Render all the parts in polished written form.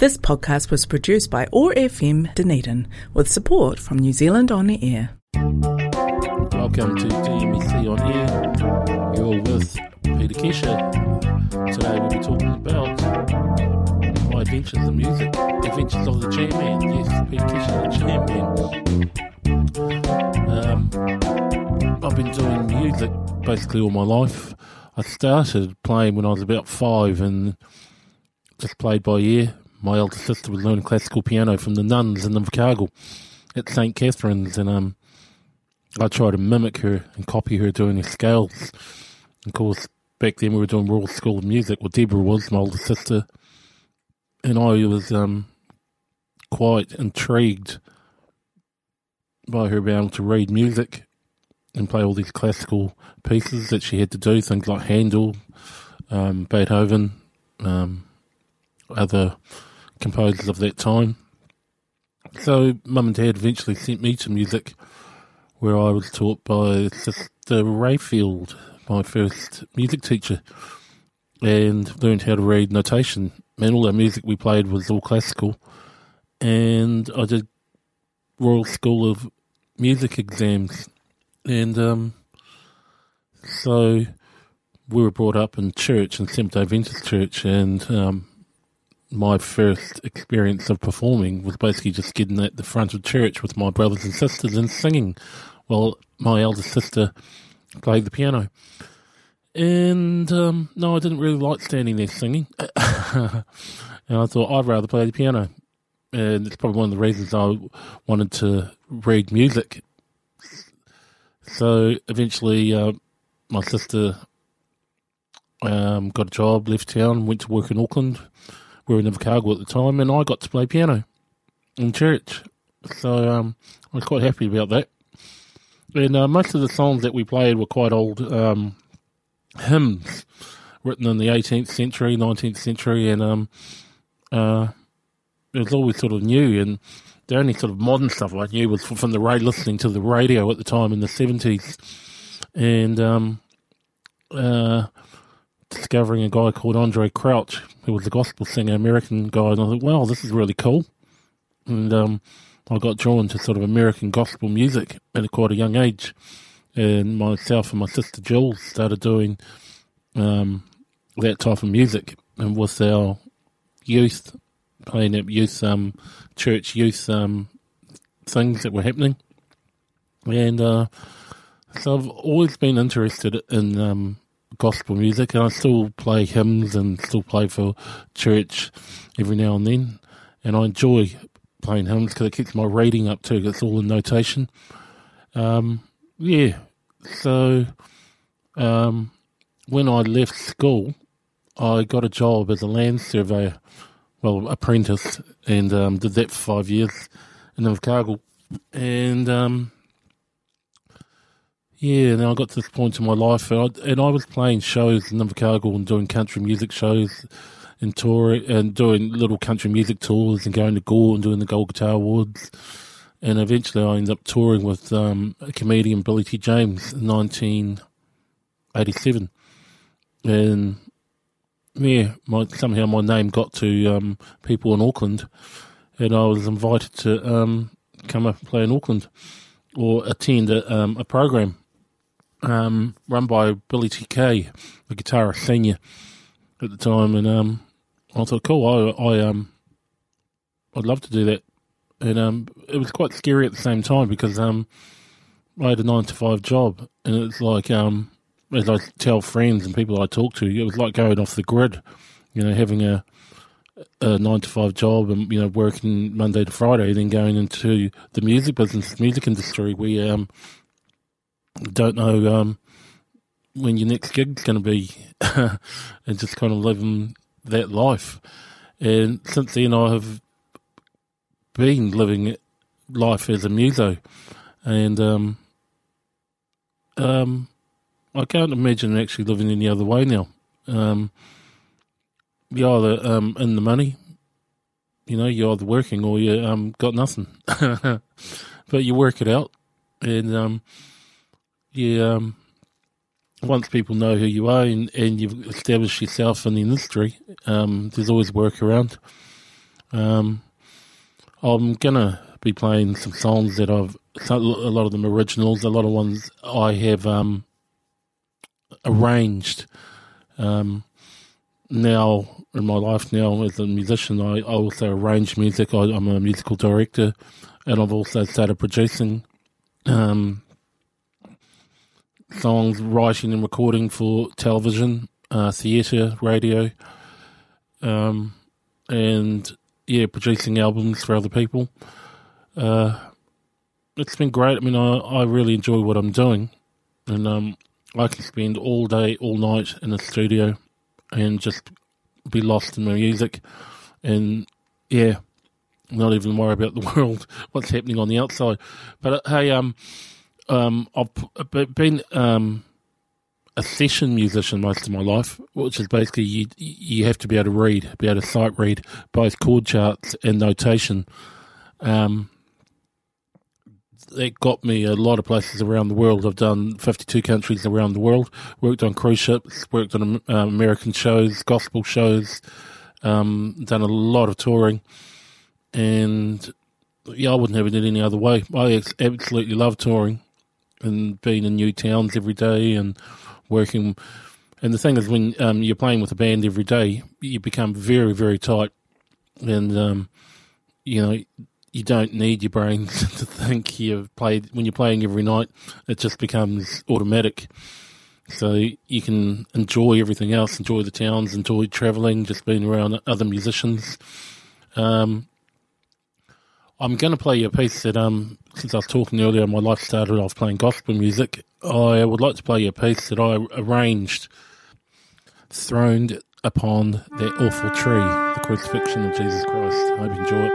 This podcast was produced by OAR FM Dunedin with support from New Zealand On Air. Welcome to DMEC On Air. You're with Peter Kesha. Today we'll be talking about my adventures in music, adventures of the Jamman. Yes, Peter Kesha, the Jamman. I've been doing music basically all my life. I started playing when I was about five and just played by ear. My older sister was learning classical piano from the nuns in Invercargill at St. Catherine's, and I tried to mimic her and copy her doing her scales. Of course, back then we were doing Royal School of Music, where Deborah was, my older sister, and I was quite intrigued by her being able to read music and play all these classical pieces that she had to do, things like Handel, Beethoven, other composers of that time. So Mum and Dad eventually sent me to music, where I was taught by Sister Rayfield, my first music teacher, and learned how to read notation. And all the music we played was all classical. And I did Royal School of Music exams. And so we were brought up in church, in St. David's Church, and my first experience of performing was basically just getting at the front of church with my brothers and sisters and singing while my elder sister played the piano. And no, I didn't really like standing there singing. And I thought, I'd rather play the piano. And it's probably one of the reasons I wanted to read music. So eventually my sister got a job, left town, went to work in Auckland. We were in Invercargill at the time, and I got to play piano in church. So I was quite happy about that. And most of the songs that we played were quite old hymns written in the 18th century, 19th century, and it was always sort of new. And the only sort of modern stuff I knew was from the listening to the radio at the time in the 70s. And discovering a guy called Andre Crouch, who was a gospel singer, American guy, and I thought, wow, this is really cool. And I got drawn to sort of American gospel music at quite a young age. And myself and my sister Jill started doing that type of music, and with our youth, playing at youth, church youth things that were happening. And so I've always been interested in gospel music, and I still play hymns and still play for church every now and then, and I enjoy playing hymns because it keeps my reading up too, because it's all in notation. So when I left school, I got a job as a land surveyor, apprentice, and did that for 5 years in Invercargill. And and I got to this point in my life, and I was playing shows in Invercargill and doing country music shows and touring and doing little country music tours and going to Gore and doing the Gold Guitar Awards. And eventually I ended up touring with a comedian, Billy T. James, in 1987. And somehow my name got to people in Auckland, and I was invited to come up and play in Auckland or attend a program run by Billy TK, the guitarist senior at the time. And I thought, cool, I'd love to do that. And it was quite scary at the same time, because I had a 9-to-5 job, and it's like, as I tell friends and people I talk to, it was like going off the grid, you know, having a 9-to-5 job and, you know, working Monday to Friday, then going into the music business, music industry, where don't know when your next gig's going to be, and just kind of living that life. And since then I have been living life as a muso, and I can't imagine actually living any other way now. You're either in the money, you know, you're either working or you got nothing. But you work it out, and once people know who you are and you've established yourself in the industry, there's always work around. I'm going to be playing some songs that a lot of them originals, a lot of ones I have arranged. Now, in my life now as a musician, I also arrange music. I'm a musical director, and I've also started producing songs, writing and recording for television, theatre, radio, and producing albums for other people. It's been great. I mean, I really enjoy what I'm doing, and I can spend all day, all night in the studio and just be lost in my music and, not even worry about the world, what's happening on the outside. But, hey, I've been a session musician most of my life, which is basically you have to be able to read, be able to sight read both chord charts and notation. That got me a lot of places around the world. I've done 52 countries around the world, worked on cruise ships, worked on American shows, gospel shows, done a lot of touring. And, I wouldn't have it any other way. I absolutely love touring and being in new towns every day and working. And the thing is, when you're playing with a band every day, you become very, very tight. And, you don't need your brains to think. When you're playing every night, it just becomes automatic. So you can enjoy everything else, enjoy the towns, enjoy travelling, just being around other musicians. I'm going to play you a piece that, since I was talking earlier, my life started off playing gospel music. I would like to play you a piece that I arranged, Throned Upon That Awful Tree, The Crucifixion of Jesus Christ. I hope you enjoy it.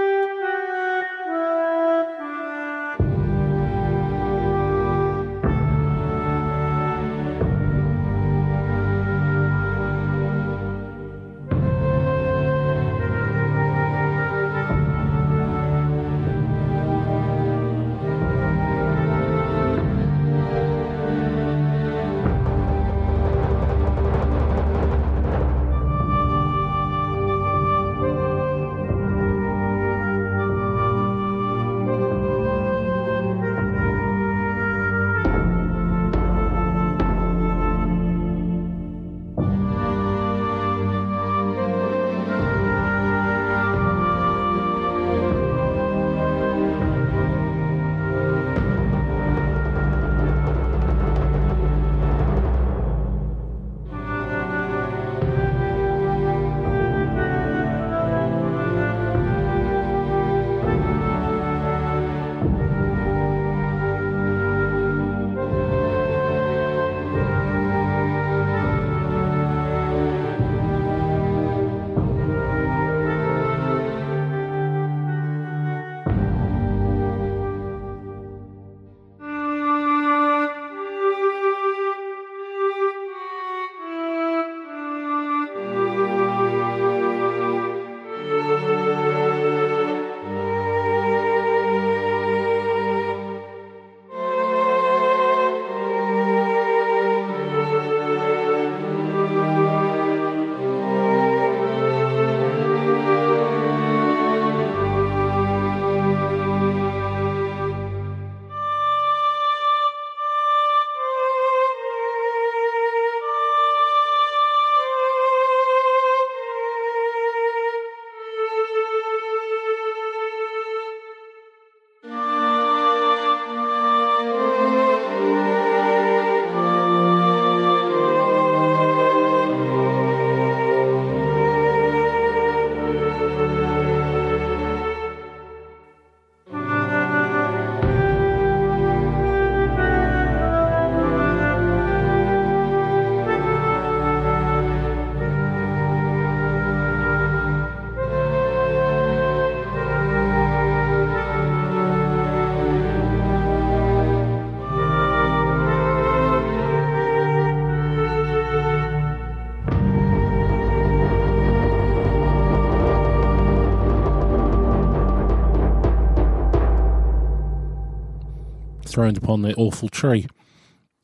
Throned Upon That Awful Tree.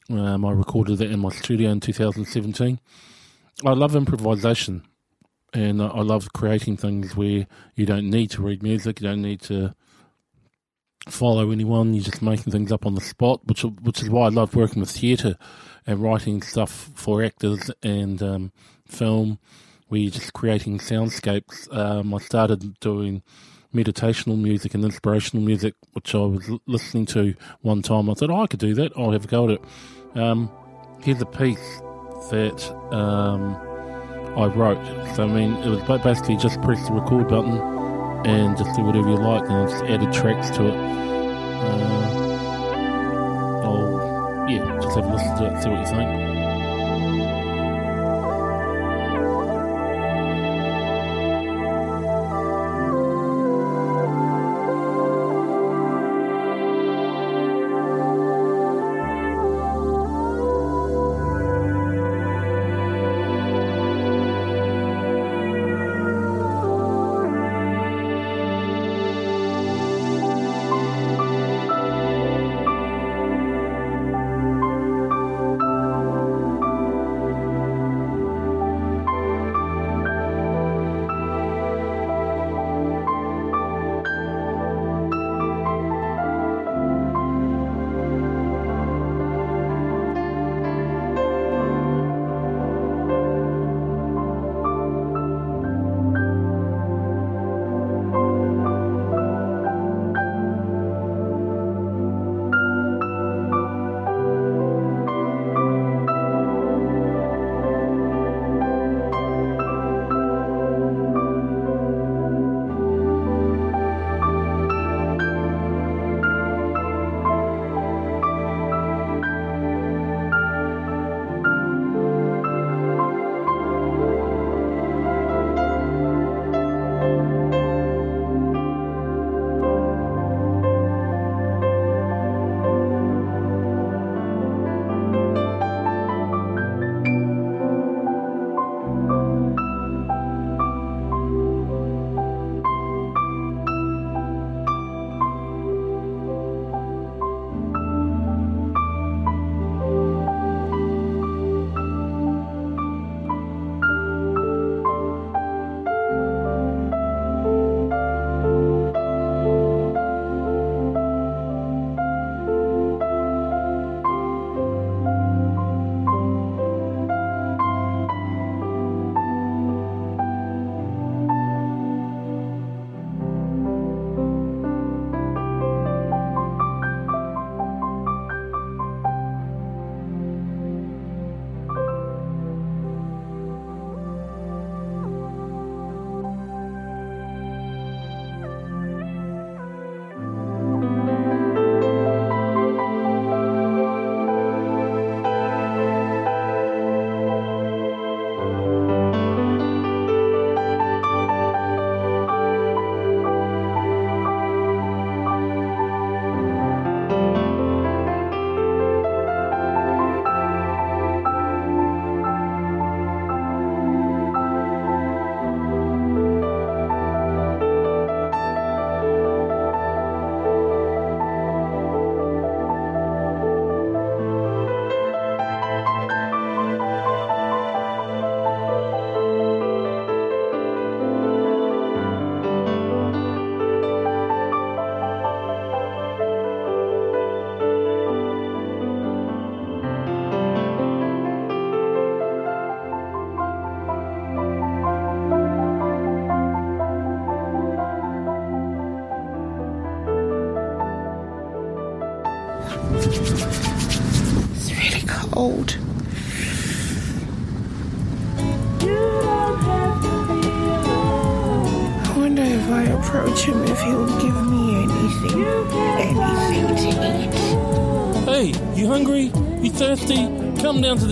I recorded that in my studio in 2017. I love improvisation. And I love creating things where you don't need to read music, you don't need to follow anyone, you're just making things up on the spot, which is why I love working with theatre and writing stuff for actors and film, where you're just creating soundscapes. I started doing meditational music and inspirational music, which I was listening to one time. I thought, I could do that, I'll have a go at it. Here's a piece that I wrote. So, I mean, it was basically just press the record button and just do whatever you like, and I just added tracks to it. Just have a listen to it, see what you think.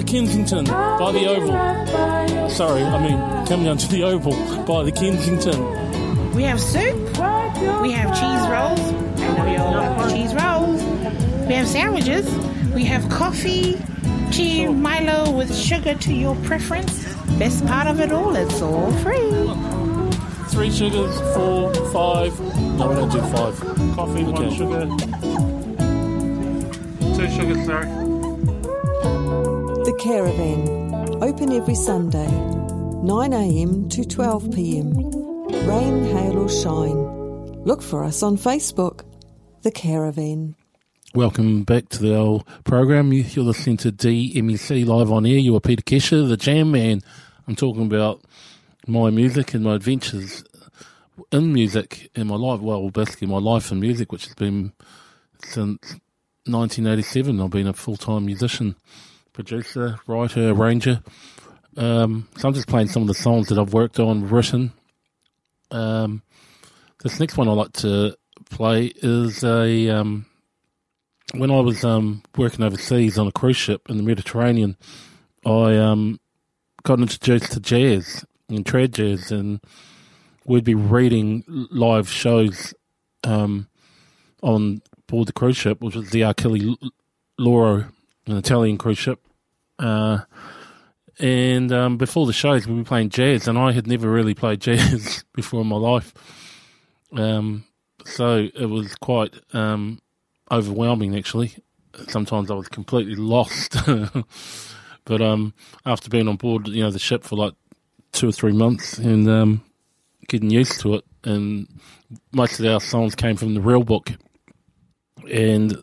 Kensington by the Oval. Coming down to the Oval by the Kensington. We have soup. We have cheese rolls. I know you all love cheese rolls. We have sandwiches. We have coffee, tea, Milo with sugar to your preference. Best part of it all, it's all free. 3 sugars, 4, 5. No, we don't do 5. Coffee, okay. 1 sugar. 2 sugars, sorry. The Caravan, open every Sunday. 9am to 12pm. Rain, hail or shine. Look for us on Facebook. The Caravan. Welcome back to the old program. You're listening to DMEC Live on Air. You are Peter Kesha, the Jam Man. I'm talking about my music and my adventures in music and my life. Well, basically my life in music, which has been since 1987. I've been a full-time musician, producer, writer, arranger. So I'm just playing some of the songs that I've worked on, written. This next one I like to play is a... When I was working overseas on a cruise ship in the Mediterranean, I got introduced to jazz and trad jazz, and we'd be reading live shows on board the cruise ship, which was the Achille Lauro, an Italian cruise ship. And before the shows, we'd be playing jazz, and I had never really played jazz before in my life. So it was quite... overwhelming, actually. Sometimes I was completely lost. But after being on board, the ship for like 2 or 3 months and getting used to it, and most of our songs came from the reel book. And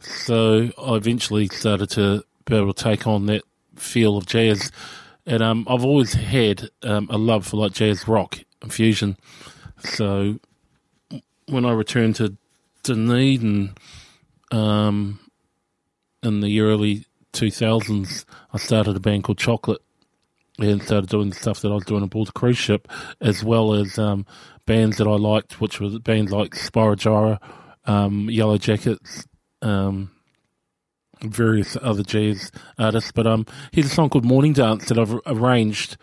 so I eventually started to be able to take on that feel of jazz. And I've always had a love for like jazz rock and fusion. So when I returned to Dunedin in the early 2000s, I started a band called Chocolate and started doing the stuff that I was doing aboard the cruise ship, as well as bands that I liked, which were bands like Spyro Gyra, Yellow Jackets, various other jazz artists. But here's a song called Morning Dance that I've arranged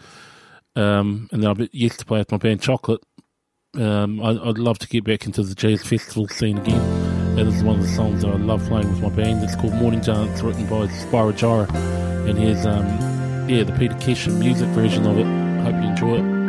and that I used to play with my band Chocolate. I'd love to get back into the jazz festival scene again. And this is one of the songs that I love playing with my band. It's called Morning Dance, written by Spyro Gyra. And here's the Peter Kesha music version of it. Hope you enjoy it.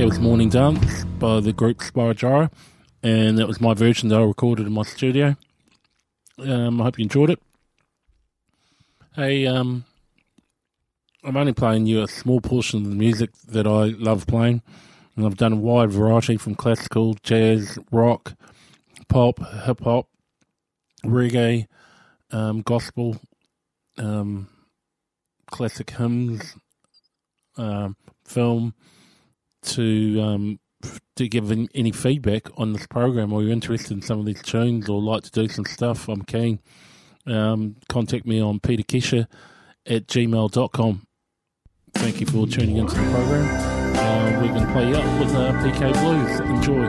That was Morning Dance by the group Spyro Gyra, and that was my version that I recorded in my studio. I hope you enjoyed it. Hey, I'm only playing you a small portion of the music that I love playing, and I've done a wide variety from classical, jazz, rock, pop, hip-hop, reggae, gospel, classic hymns, film, to give any feedback on this program, or you're interested in some of these tunes or like to do some stuff, I'm keen. Contact me on peterkesha@gmail.com. Thank you for tuning into the program. We're going to play you up with PK Blues. Enjoy.